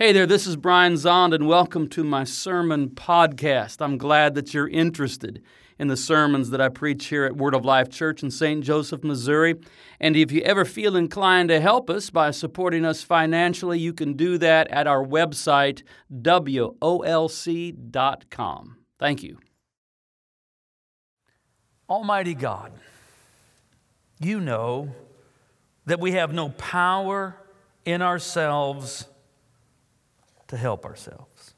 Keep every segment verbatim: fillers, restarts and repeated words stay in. Hey there, this is Brian Zond, and welcome to my sermon podcast. I'm glad that you're interested in the sermons that I preach here at Word of Life Church in Saint Joseph, Missouri. And if you ever feel inclined to help us by supporting us financially, you can do that at our website, W O L C dot com. Thank you. Almighty God, you know that we have no power in ourselves to help ourselves.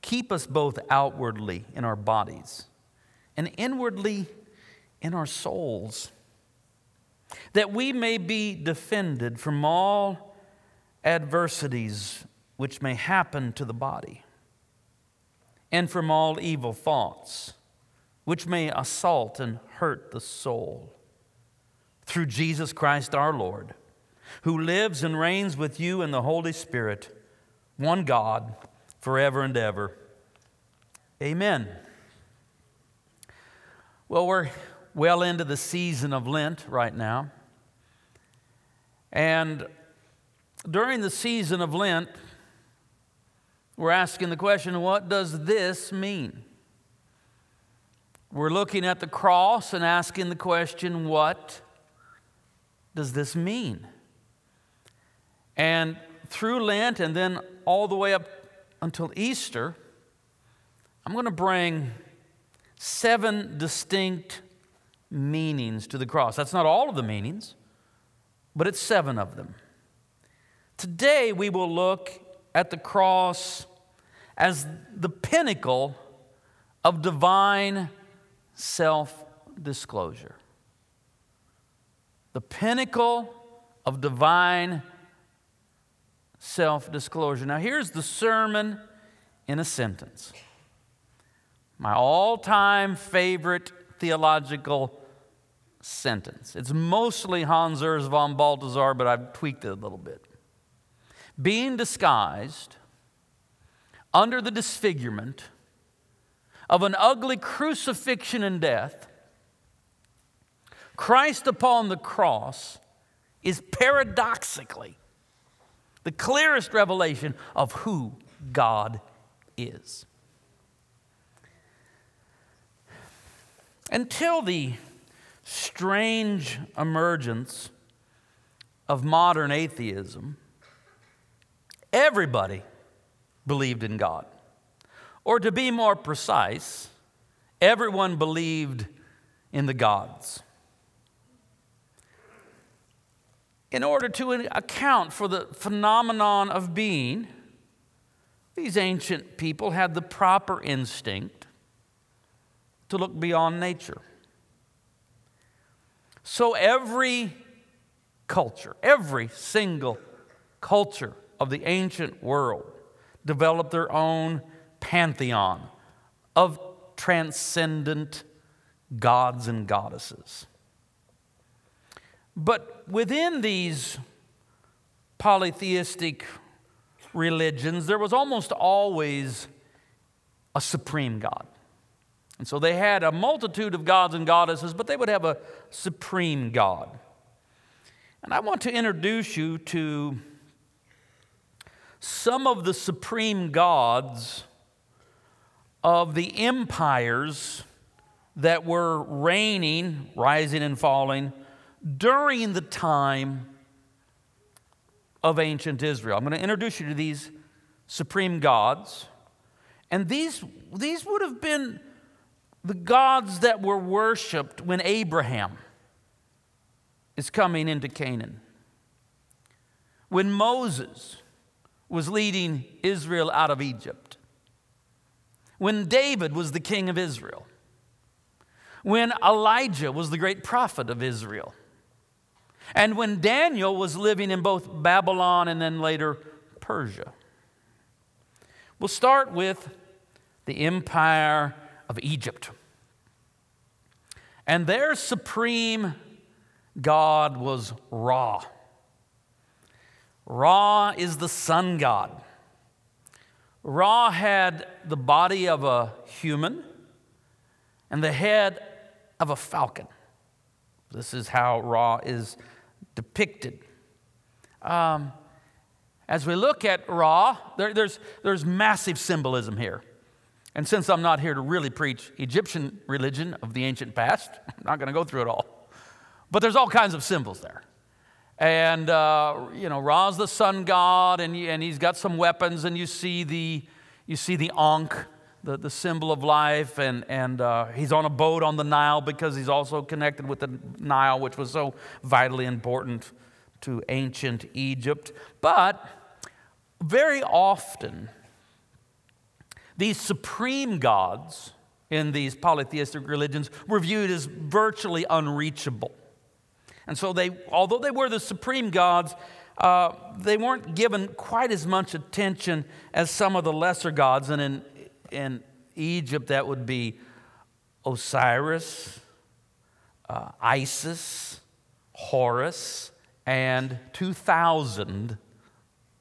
Keep us both outwardly in our bodies and inwardly in our souls, that we may be defended from all adversities which may happen to the body, and from all evil thoughts which may assault and hurt the soul. Through Jesus Christ our Lord, who lives and reigns with you in the Holy Spirit, one God, forever and ever. Amen. Well, we're well into the season of Lent right now. And during the season of Lent, we're asking the question, what does this mean? We're looking at the cross and asking the question, what does this mean? And through Lent and then all the way up until Easter, I'm going to bring seven distinct meanings to the cross. That's not all of the meanings, but it's seven of them. Today we will look at the cross as the pinnacle of divine self-disclosure. The pinnacle of divine self-disclosure. Now, here's the sermon in a sentence. My all-time favorite theological sentence. It's mostly Hans Urs von Balthasar, but I've tweaked it a little bit. Being disguised under the disfigurement of an ugly crucifixion and death, Christ upon the cross is paradoxically the clearest revelation of who God is. Until the strange emergence of modern atheism, everybody believed in God. Or to be more precise, everyone believed in the gods. In order to account for the phenomenon of being, these ancient people had the proper instinct to look beyond nature. So every culture, every single culture of the ancient world developed their own pantheon of transcendent gods and goddesses. But within these polytheistic religions, there was almost always a supreme God. And so they had a multitude of gods and goddesses, but they would have a supreme God. And I want to introduce you to some of the supreme gods of the empires that were reigning, rising and falling, during the time of ancient Israel. I'm going to introduce you to these supreme gods. And these, these would have been the gods that were worshipped when Abraham is coming into Canaan, when Moses was leading Israel out of Egypt, when David was the king of Israel, when Elijah was the great prophet of Israel, and when Daniel was living in both Babylon and then later Persia. We'll start with the empire of Egypt. And their supreme god was Ra. Ra is the sun god. Ra had the body of a human and the head of a falcon. This is how Ra is depicted. Um, As we look at Ra, there, there's, there's massive symbolism here. And since I'm not here to really preach Egyptian religion of the ancient past, I'm not going to go through it all. But there's all kinds of symbols there. And, uh, you know, Ra's the sun god, and, and he's got some weapons, and you see the you see the Ankh, the, the symbol of life, and, and uh, he's on a boat on the Nile because he's also connected with the Nile, which was so vitally important to ancient Egypt. But very often, these supreme gods in these polytheistic religions were viewed as virtually unreachable. And so they, although they were the supreme gods, uh, they weren't given quite as much attention as some of the lesser gods. And in, in Egypt, that would be Osiris, uh, Isis, Horus, and two thousand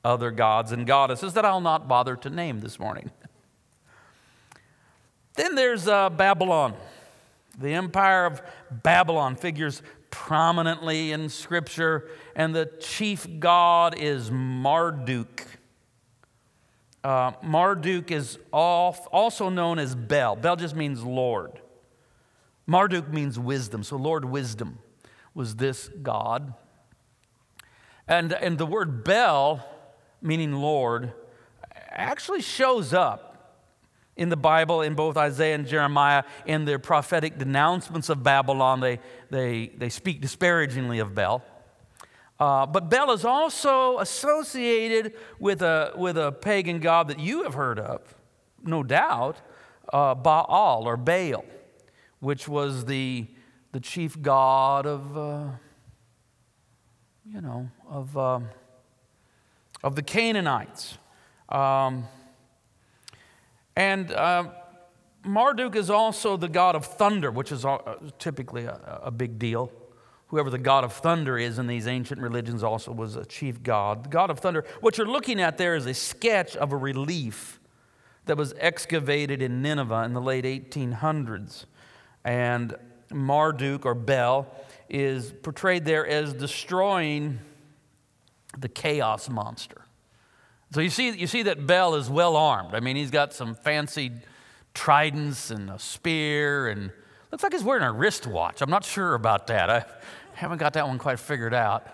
other gods and goddesses that I'll not bother to name this morning. Then there's uh, Babylon. The empire of Babylon figures prominently in Scripture, and the chief god is Marduk. Uh, Marduk is all, also known as Bel. Bel just means Lord. Marduk means wisdom, so Lord Wisdom was this god. And, and the word Bel, meaning Lord, actually shows up in the Bible, in both Isaiah and Jeremiah. In their prophetic denouncements of Babylon, they, they, they speak disparagingly of Bel. Uh, but Bel is also associated with a, with a pagan god that you have heard of, no doubt, uh, Baal or Baal, which was the, the chief god of, uh, you know, of, um, of the Canaanites. Um And uh, Marduk is also the god of thunder, which is typically a, a big deal. Whoever the god of thunder is in these ancient religions also was a chief god. The god of thunder, what you're looking at there is a sketch of a relief that was excavated in Nineveh in the late eighteen hundreds. And Marduk, or Bel, is portrayed there as destroying the chaos monster. So you see, you see that Bel is well armed. I mean, he's got some fancy tridents and a spear, and looks like he's wearing a wristwatch. I'm not sure about that. I haven't got that one quite figured out.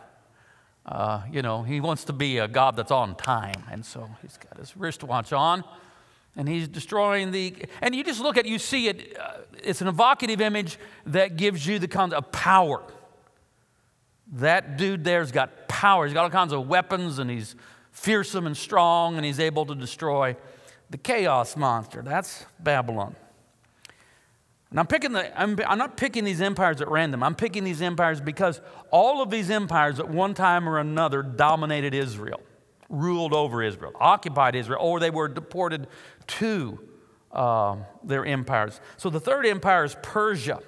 Uh, you know, he wants to be a god that's on time, and so he's got his wristwatch on, and he's destroying the. And you just look at, you see it. Uh, it's an evocative image that gives you the kind of power. That dude there's got power. He's got all kinds of weapons, and he's fearsome and strong, and he's able to destroy the chaos monster. That's Babylon. And I'm picking the. I'm, I'm not picking these empires at random. I'm picking these empires because all of these empires at one time or another dominated Israel, ruled over Israel, occupied Israel, or they were deported to uh, their empires. So the third empire is Persia,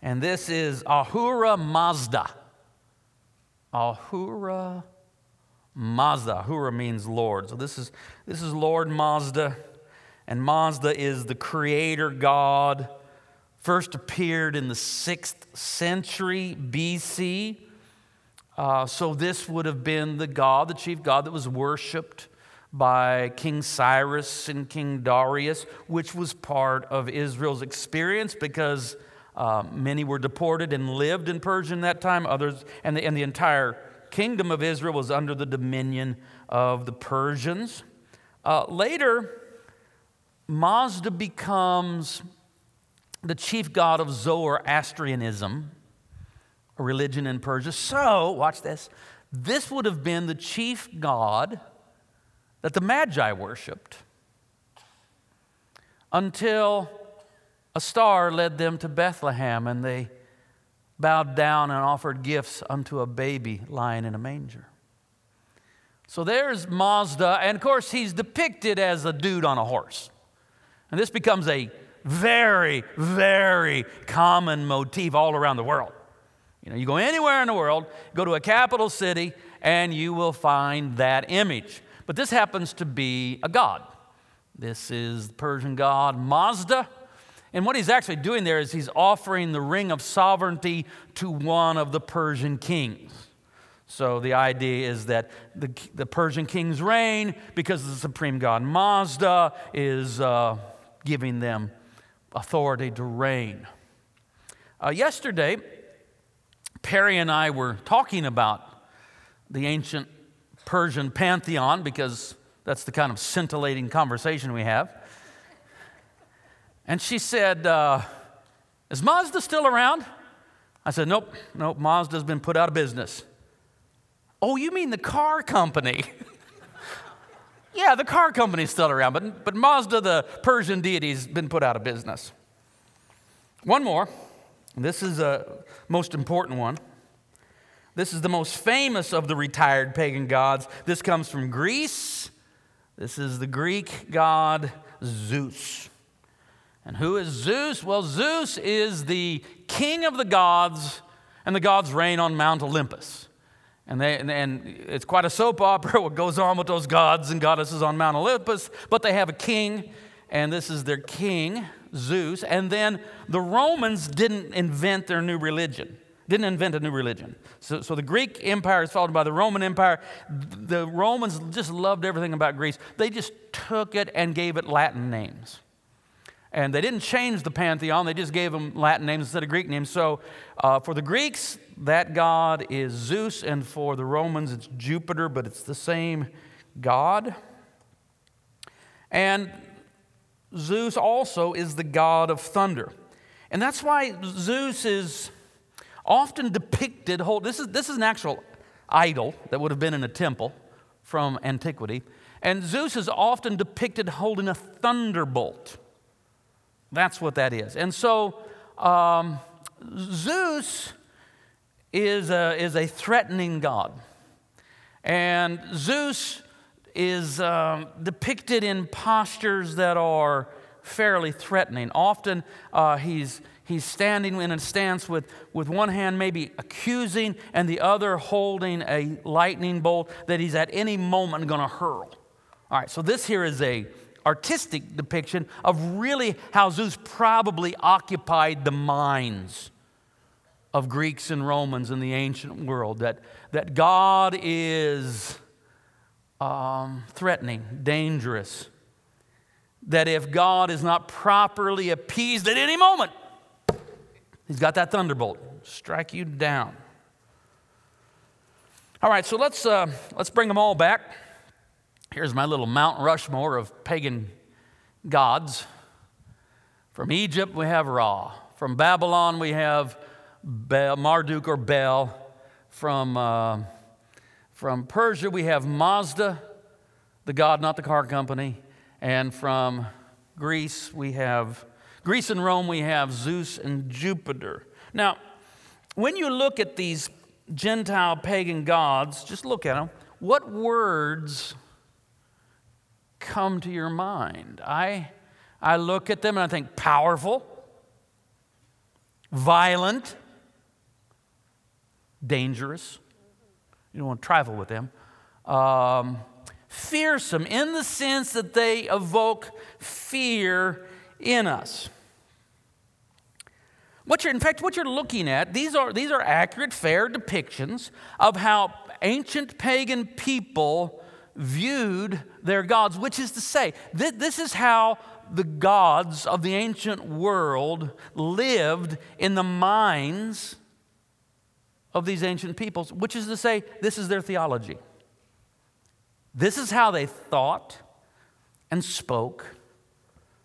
and this is Ahura Mazda. Ahura Mazda. Ahura means Lord. So this is this is Lord Mazda, and Mazda is the creator god. First appeared in the sixth century B C. Uh, so this would have been the god, the chief god that was worshipped by King Cyrus and King Darius, which was part of Israel's experience because uh, many were deported and lived in Persia in that time. Others and the, and the entire kingdom of Israel was under the dominion of the Persians. Uh, later, Mazda becomes the chief god of Zoroastrianism, a religion in Persia. So, watch this, this would have been the chief god that the Magi worshipped until a star led them to Bethlehem and they bowed down and offered gifts unto a baby lying in a manger. So there's Mazda, and of course he's depicted as a dude on a horse. And this becomes a very, very common motif all around the world. You know, you go anywhere in the world, go to a capital city, and you will find that image. But this happens to be a god. This is the Persian god Mazda. And what he's actually doing there is he's offering the ring of sovereignty to one of the Persian kings. So the idea is that the, the Persian king's reign, because the supreme god Mazda is uh, giving them authority to reign. Uh, yesterday, Perry and I were talking about the ancient Persian pantheon, because that's the kind of scintillating conversation we have. And she said, uh, is Mazda still around? I said, nope, nope, Mazda's been put out of business. Oh, you mean the car company? Yeah, the car company's still around, but, but Mazda, the Persian deity, has been put out of business. One more. This is a most important one. This is the most famous of the retired pagan gods. This comes from Greece. This is the Greek god Zeus. And who is Zeus? Well, Zeus is the king of the gods, and the gods reign on Mount Olympus. And, they, and, and it's quite a soap opera what goes on with those gods and goddesses on Mount Olympus, but they have a king, and this is their king, Zeus. And then the Romans didn't invent their new religion, didn't invent a new religion. So, so the Greek Empire is followed by the Roman Empire. The Romans just loved everything about Greece. They just took it and gave it Latin names. And they didn't change the pantheon. They just gave them Latin names instead of Greek names. So uh, for the Greeks, that god is Zeus. And for the Romans, it's Jupiter, but it's the same god. And Zeus also is the god of thunder. And that's why Zeus is often depicted. Whole, this is, this is an actual idol that would have been in a temple from antiquity. And Zeus is often depicted holding a thunderbolt. That's what that is. And so um, Zeus is a, is a threatening god. And Zeus is um, depicted in postures that are fairly threatening. Often uh, he's he's standing in a stance with, with one hand maybe accusing and the other holding a lightning bolt that he's at any moment going to hurl. All right, so this here is a artistic depiction of really how Zeus probably occupied the minds of Greeks and Romans in the ancient world, that, that God is um, threatening, dangerous, that if God is not properly appeased at any moment, he's got that thunderbolt, strike you down. All right, so let's uh, let's bring them all back. Here's my little Mount Rushmore of pagan gods. From Egypt, we have Ra. From Babylon, we have Bel, Marduk or Bel. From, uh, from Persia, we have Mazda, the god, not the car company. And from Greece, we have, Greece and Rome, we have Zeus and Jupiter. Now, when you look at these Gentile pagan gods, just look at them. What words come to your mind? I I look at them and I think powerful, violent, dangerous. You don't want to trifle with them. Um, fearsome in the sense that they evoke fear in us. What you're in fact what you're looking at, these are these are accurate, fair depictions of how ancient pagan people viewed their gods, which is to say, th- this is how the gods of the ancient world lived in the minds of these ancient peoples, which is to say, this is their theology. This is how they thought and spoke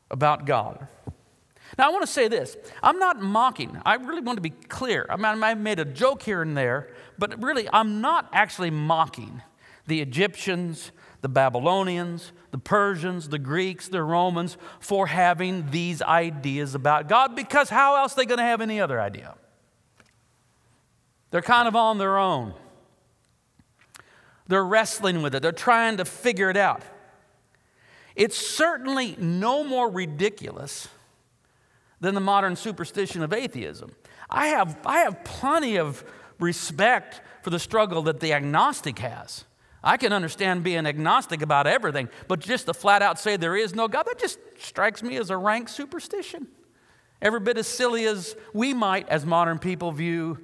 about God. Now, I want to say this. I'm not mocking. I really want to be clear. I mean, I made a joke here and there, but really, I'm not actually mocking the Egyptians, the Babylonians, the Persians, the Greeks, the Romans, for having these ideas about God, because how else are they going to have any other idea? They're kind of on their own. They're wrestling with it. They're trying to figure it out. It's certainly no more ridiculous than the modern superstition of atheism. I have, I have plenty of respect for the struggle that the agnostic has. I can understand being agnostic about everything, but just to flat out say there is no God, that just strikes me as a rank superstition. Every bit as silly as we might, as modern people, view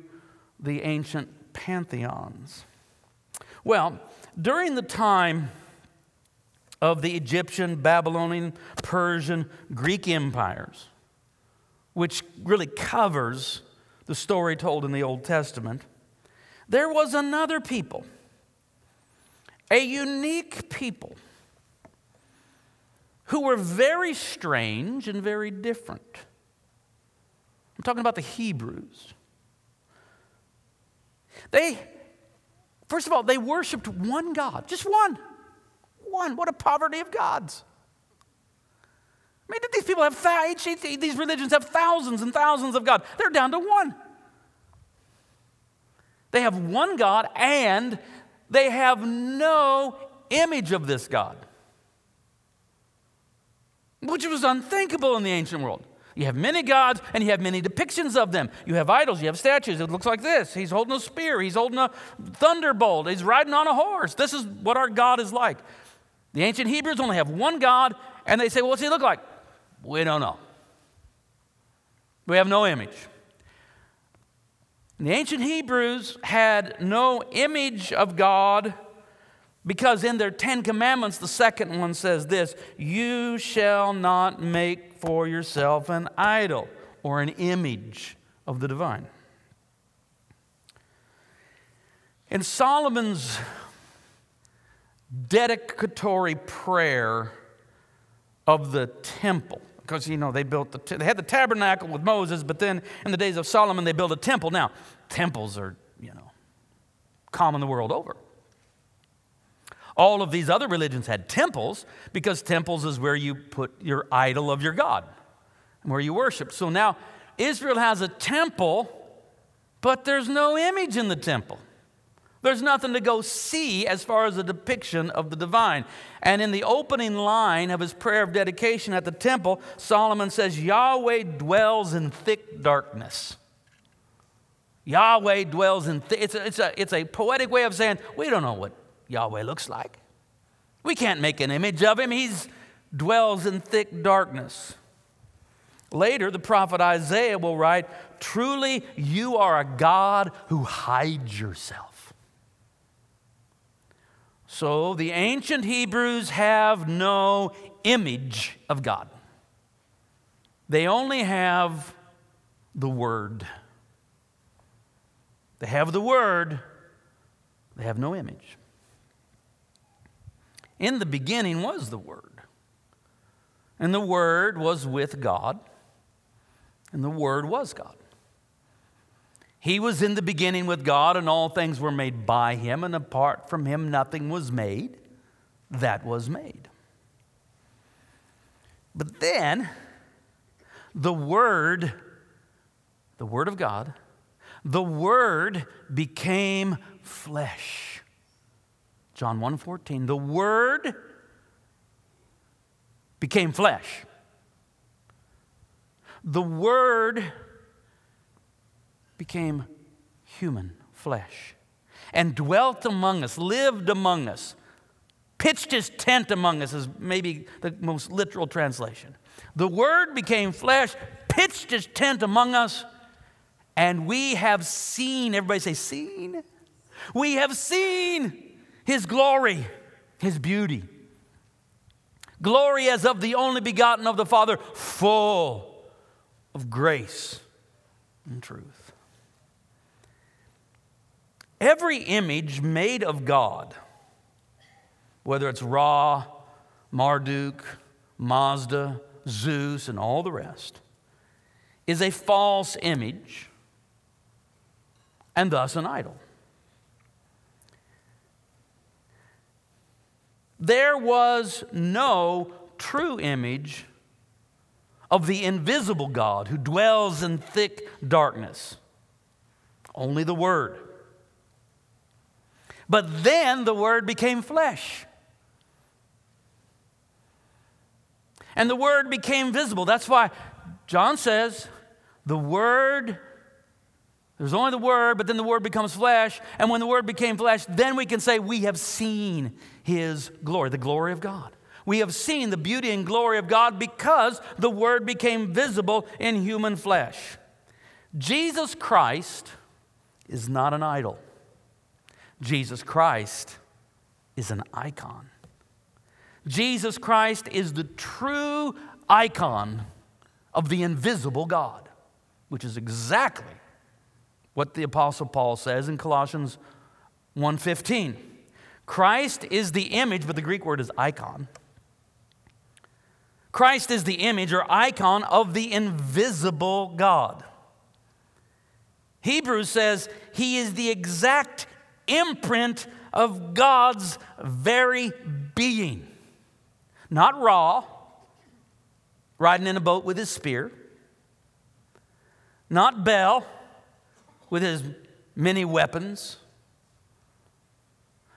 the ancient pantheons. Well, during the time of the Egyptian, Babylonian, Persian, Greek empires, which really covers the story told in the Old Testament, there was another people, a unique people, who were very strange and very different. I'm talking about the Hebrews. They, first of all, they worshiped one God, just one. One. What a poverty of gods. I mean, did these people have, each, each, these religions have thousands and thousands of gods? They're down to one. They have one God, and they have no image of this God, which was unthinkable in the ancient world. You have many gods, and you have many depictions of them. You have idols, you have statues. It looks like this. He's holding a spear. He's holding a thunderbolt. He's riding on a horse. This is what our God is like. The ancient Hebrews only have one God, and they say, well, what's he look like? We don't know. We have no image. The ancient Hebrews had no image of God because in their Ten Commandments, the second one says this: you shall not make for yourself an idol or an image of the divine. In Solomon's dedicatory prayer of the temple, because, you know, they built the t- they had the tabernacle with Moses, but then in the days of Solomon, they built a temple. Now, temples are, you know, common the world over. All of these other religions had temples because temples is where you put your idol of your God, where you worship. So now Israel has a temple, but there's no image in the temple. There's nothing to go see as far as a depiction of the divine. And in the opening line of his prayer of dedication at the temple, Solomon says, Yahweh dwells in thick darkness. Yahweh dwells in thick. It's a, it's, a, it's a poetic way of saying, we don't know what Yahweh looks like. We can't make an image of him. He dwells in thick darkness. Later, the prophet Isaiah will write, truly you are a God who hides yourself. So the ancient Hebrews have no image of God. They only have the Word. They have the Word. They have no image. In the beginning was the Word. And the Word was with God. And the Word was God. He was in the beginning with God, and all things were made by him, and apart from him nothing was made that was made. But then, the Word, the Word of God, the Word became flesh. John one fourteen, the Word became flesh. The Word became human flesh and dwelt among us, lived among us, pitched his tent among us is maybe the most literal translation. The Word became flesh, pitched his tent among us, and we have seen, everybody say seen. We have seen his glory, his beauty. Glory as of the only begotten of the Father, full of grace and truth. Every image made of God, whether it's Ra, Marduk, Mazda, Zeus, and all the rest, is a false image and thus an idol. There was no true image of the invisible God who dwells in thick darkness, only the Word. But then the Word became flesh. And the Word became visible. That's why John says the Word, there's only the Word, but then the Word becomes flesh. And when the Word became flesh, then we can say we have seen his glory, the glory of God. We have seen the beauty and glory of God because the Word became visible in human flesh. Jesus Christ is not an idol. Jesus Christ is an icon. Jesus Christ is the true icon of the invisible God, which is exactly what the Apostle Paul says in Colossians one fifteen. Christ is the image, but the Greek word is icon. Christ is the image or icon of the invisible God. Hebrews says he is the exact imprint of God's very being. Not Ra, riding in a boat with his spear. Not Bel, with his many weapons.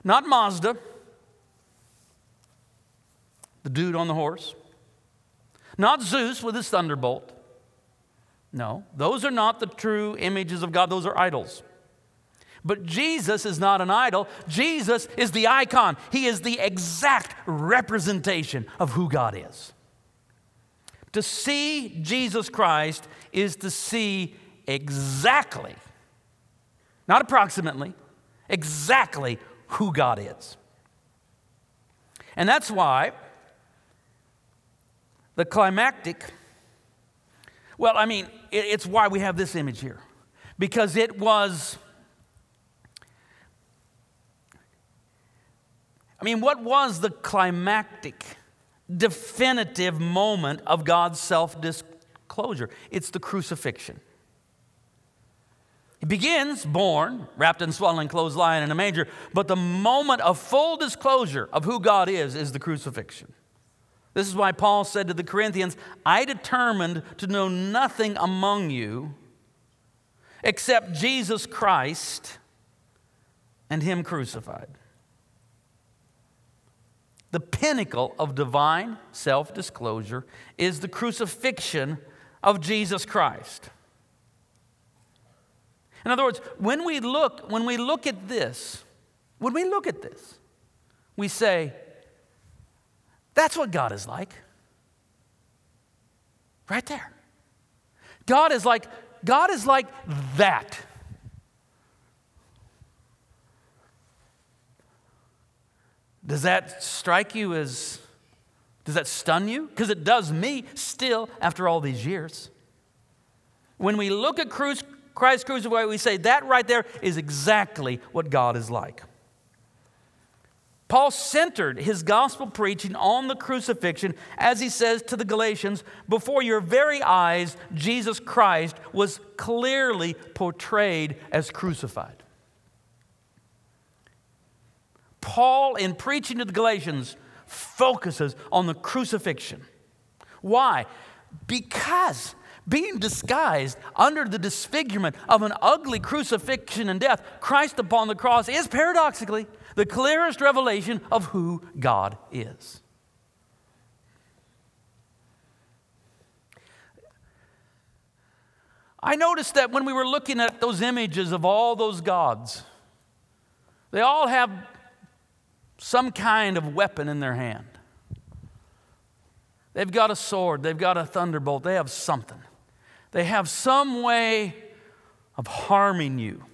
Not Mazda, the dude on the horse. Not Zeus with his thunderbolt. No, those are not the true images of God. Those are idols. But Jesus is not an idol. Jesus is the icon. He is the exact representation of who God is. To see Jesus Christ is to see exactly, not approximately, exactly who God is. And that's why the climactic, well, I mean, it's why we have this image here. Because it was, I mean, what was the climactic, definitive moment of God's self-disclosure? It's the crucifixion. It begins born, wrapped in swaddling clothes, lying in a manger. But the moment of full disclosure of who God is, is the crucifixion. This is why Paul said to the Corinthians, I determined to know nothing among you except Jesus Christ and Him crucified. The pinnacle of divine self-disclosure is the crucifixion of Jesus Christ. In other words, when we look, when we look at this, when we look at this, we say, that's what God is like. Right there. God is like, God is like that. Does that strike you as, does that stun you? Because it does me still after all these years. When we look at cruise, Christ crucified, we say that right there is exactly what God is like. Paul centered his gospel preaching on the crucifixion as he says to the Galatians, before your very eyes, Jesus Christ was clearly portrayed as crucified. Paul, in preaching to the Galatians, focuses on the crucifixion. Why? Because being disguised under the disfigurement of an ugly crucifixion and death, Christ upon the cross is paradoxically the clearest revelation of who God is. I noticed that when we were looking at those images of all those gods, they all have some kind of weapon in their hand. They've got a sword. They've got a thunderbolt. They have something. They have some way of harming you,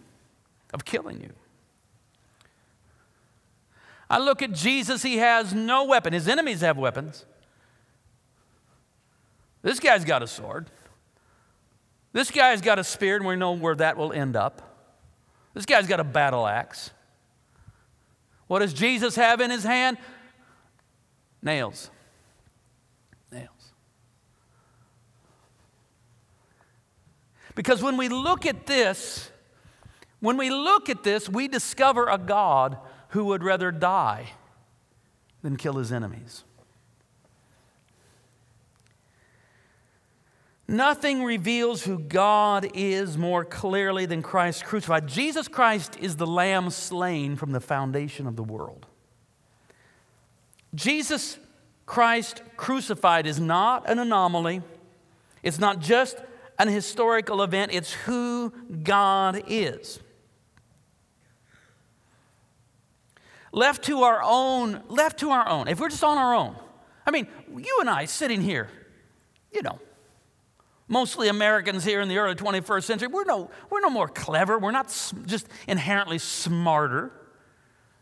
of killing you. I look at Jesus. He has no weapon. His enemies have weapons. This guy's got a sword. This guy's got a spear, and we know where that will end up. This guy's got a battle axe. What does Jesus have in his hand? Nails. Nails. Because when we look at this, when we look at this, we discover a God who would rather die than kill his enemies. Nothing reveals who God is more clearly than Christ crucified. Jesus Christ is the Lamb slain from the foundation of the world. Jesus Christ crucified is not an anomaly. It's not just an historical event. It's who God is. Left to our own, left to our own, if we're just on our own, I mean, you and I sitting here, you know, mostly Americans here in the early twenty-first century, we're no, we're no more clever. We're not just inherently smarter.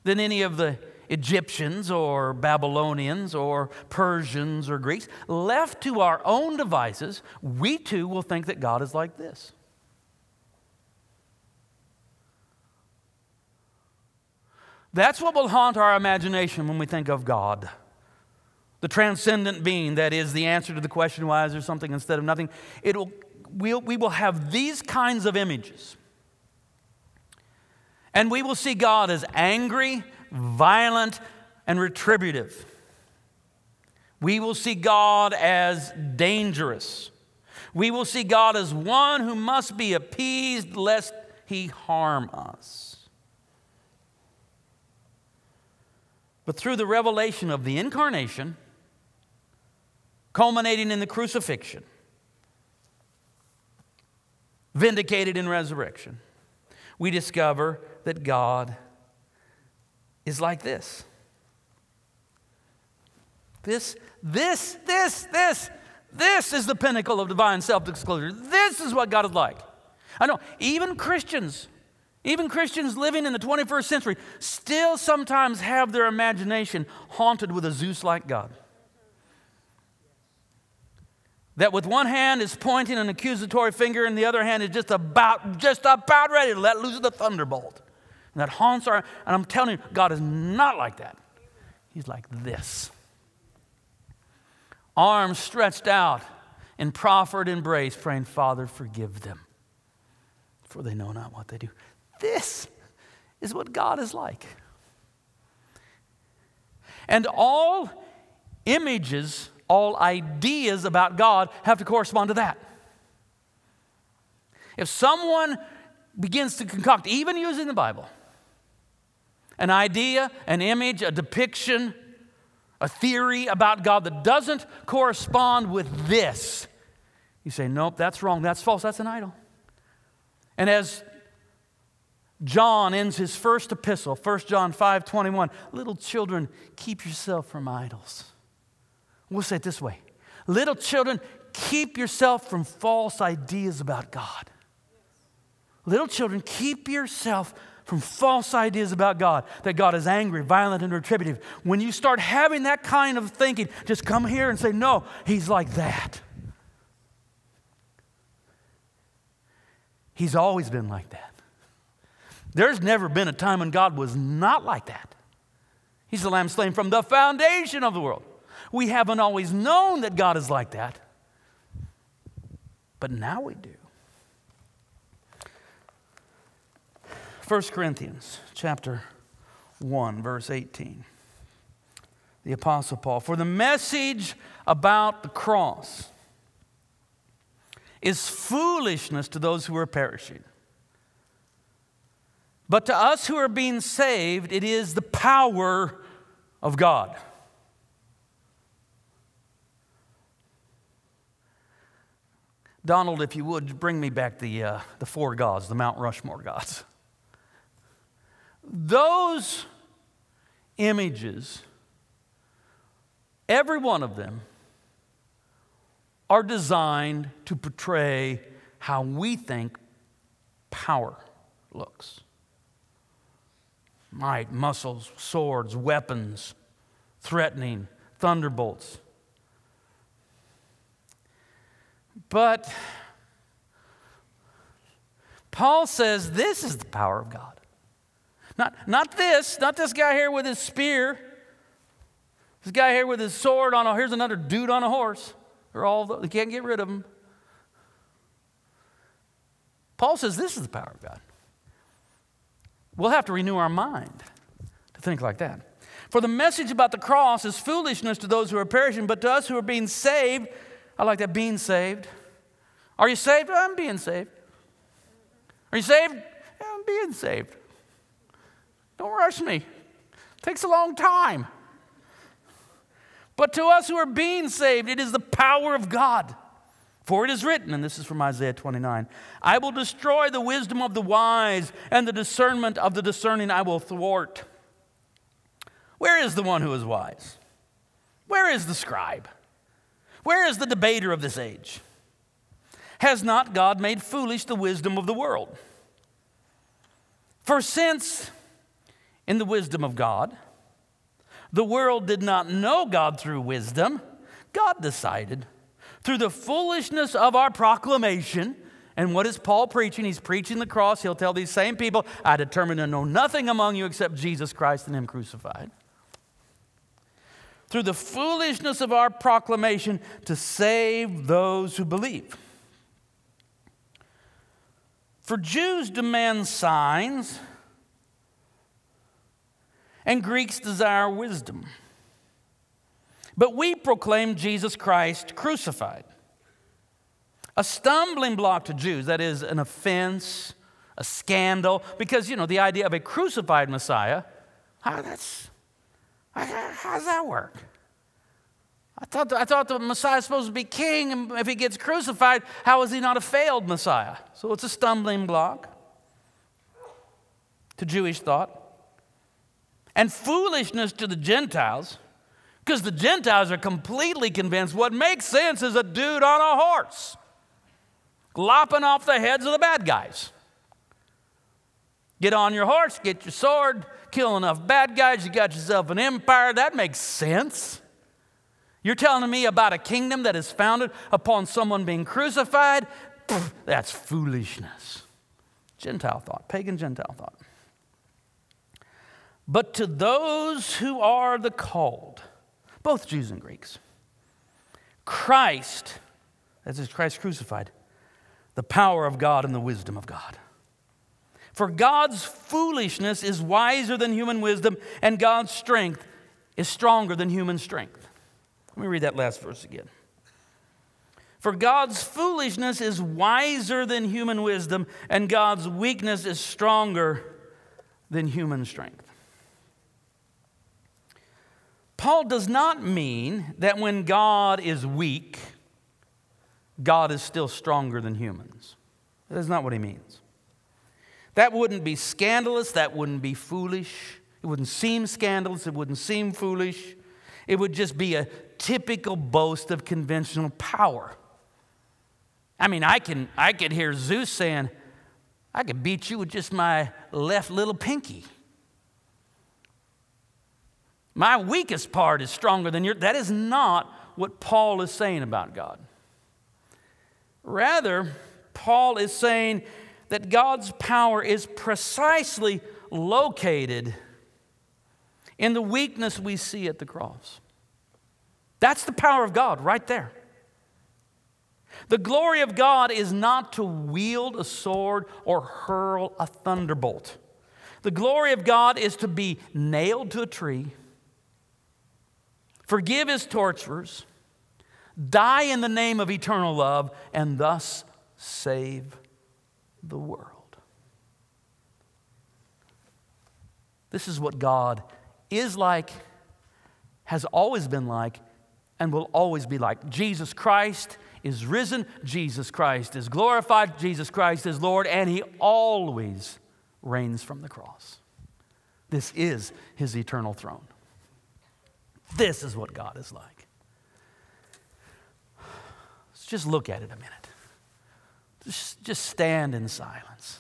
than any of the Egyptians or Babylonians or Persians or Greeks. Left to our own devices, we too will think that God is like this. That's what will haunt our imagination when we think of God. The transcendent being that is the answer to the question, why is there something instead of nothing? It'll, we'll, we will have these kinds of images. And we will see God as angry, violent, and retributive. We will see God as dangerous. We will see God as one who must be appeased lest he harm us. But through the revelation of the incarnation, culminating in the crucifixion, vindicated in resurrection, we discover that God is like this. This, this, this, this, this is the pinnacle of divine self-disclosure. This is what God is like. I know, even Christians... Even Christians living in the twenty-first century still sometimes have their imagination haunted with a Zeus-like God. That with one hand is pointing an accusatory finger and the other hand is just about, just about ready to let loose the thunderbolt. And that haunts our... And I'm telling you, God is not like that. He's like this. Arms stretched out in proffered embrace, praying, Father, forgive them, for they know not what they do. This is what God is like. And all images, all ideas about God have to correspond to that. If someone begins to concoct, even using the Bible, an idea, an image, a depiction, a theory about God that doesn't correspond with this, you say, nope, that's wrong, that's false, that's an idol. And as John ends his first epistle, First John five twenty-one, little children, keep yourself from idols. We'll say it this way. Little children, keep yourself from false ideas about God. Little children, keep yourself from false ideas about God, that God is angry, violent, and retributive. When you start having that kind of thinking, just come here and say, no, he's like that. He's always been like that. There's never been a time when God was not like that. He's the Lamb slain from the foundation of the world. We haven't always known that God is like that, but now we do. First Corinthians chapter one, verse eighteen. The Apostle Paul, for the message about the cross is foolishness to those who are perishing. But to us who are being saved, it is the power of God. Donald, if you would, bring me back the, uh, the four gods, the Mount Rushmore gods. Those images, every one of them, are designed to portray how we think power looks. Might, muscles, swords, weapons, threatening, thunderbolts. But Paul says this is the power of God. Not, not this, not this guy here with his spear. This guy here with his sword on a, here's another dude on a horse. They're all, they can't get rid of them. Paul says this is the power of God. We'll have to renew our mind to think like that. For the message about the cross is foolishness to those who are perishing, but to us who are being saved, I like that, being saved. Are you saved? I'm being saved. Are you saved? Yeah, I'm being saved. Don't rush me. It takes a long time. But to us who are being saved, it is the power of God. For it is written, and this is from Isaiah twenty-nine, I will destroy the wisdom of the wise, and the discernment of the discerning I will thwart. Where is the one who is wise? Where is the scribe? Where is the debater of this age? Has not God made foolish the wisdom of the world? For since in the wisdom of God. The world did not know God through wisdom. God decided through the foolishness of our proclamation. And what is Paul preaching? He's preaching the cross. He'll tell these same people, I determined to know nothing among you except Jesus Christ and Him crucified. Through the foolishness of our proclamation to save those who believe. For Jews demand signs, and Greeks desire wisdom. But we proclaim Jesus Christ crucified. A stumbling block to Jews, that is an offense, a scandal, because, you know, the idea of a crucified Messiah, how that's, how does that work? I thought the, I thought the Messiah is supposed to be king, and if he gets crucified, how is he not a failed Messiah? So it's a stumbling block to Jewish thought. And foolishness to the Gentiles, because the Gentiles are completely convinced what makes sense is a dude on a horse, lopping off the heads of the bad guys. Get on your horse, get your sword, kill enough bad guys, you got yourself an empire. That makes sense. You're telling me about a kingdom that is founded upon someone being crucified? Pff, that's foolishness. Gentile thought, pagan Gentile thought. But to those who are the called, both Jews and Greeks, Christ, that is Christ crucified, the power of God and the wisdom of God. For God's foolishness is wiser than human wisdom, and God's strength is stronger than human strength. Let me read that last verse again. For God's foolishness is wiser than human wisdom, and God's weakness is stronger than human strength. Paul does not mean that when God is weak, God is still stronger than humans. That is not what he means. That wouldn't be scandalous. That wouldn't be foolish. It wouldn't seem scandalous. It wouldn't seem foolish. It would just be a typical boast of conventional power. I mean, I can I could hear Zeus saying, I could beat you with just my left little pinky. My weakest part is stronger than your... That is not what Paul is saying about God. Rather, Paul is saying that God's power is precisely located in the weakness we see at the cross. That's the power of God right there. The glory of God is not to wield a sword or hurl a thunderbolt. The glory of God is to be nailed to a tree, forgive his torturers, die in the name of eternal love, and thus save the world. This is what God is like, has always been like, and will always be like. Jesus Christ is risen. Jesus Christ is glorified. Jesus Christ is Lord, and He always reigns from the cross. This is His eternal throne. This is what God is like. Just look at it a minute. Just, just stand in silence.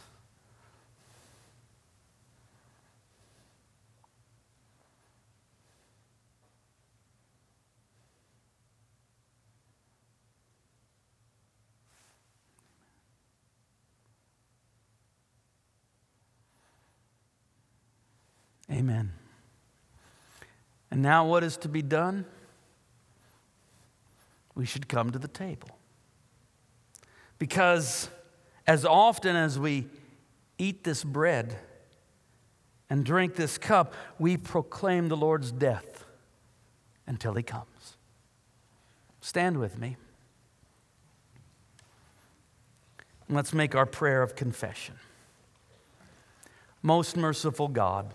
Amen. And now what is to be done? We should come to the table. Because as often as we eat this bread and drink this cup, we proclaim the Lord's death until He comes. Stand with me. And let's make our prayer of confession. Most merciful God,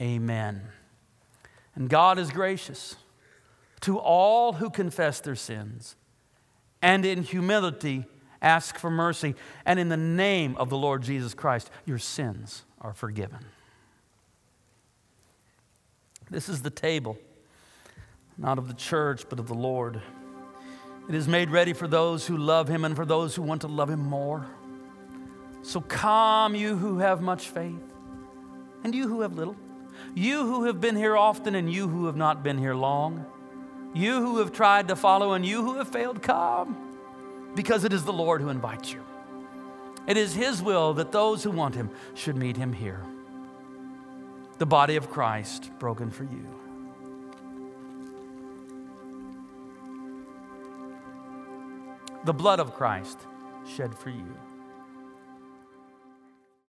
Amen. And God is gracious to all who confess their sins and in humility ask for mercy. And in the name of the Lord Jesus Christ, your sins are forgiven. This is the table, not of the church, but of the Lord. It is made ready for those who love him and for those who want to love him more. So come, you who have much faith, and you who have little. You who have been here often, and you who have not been here long. You who have tried to follow, and you who have failed, come. Because it is the Lord who invites you. It is his will that those who want him should meet him here. The body of Christ broken for you. The blood of Christ shed for you.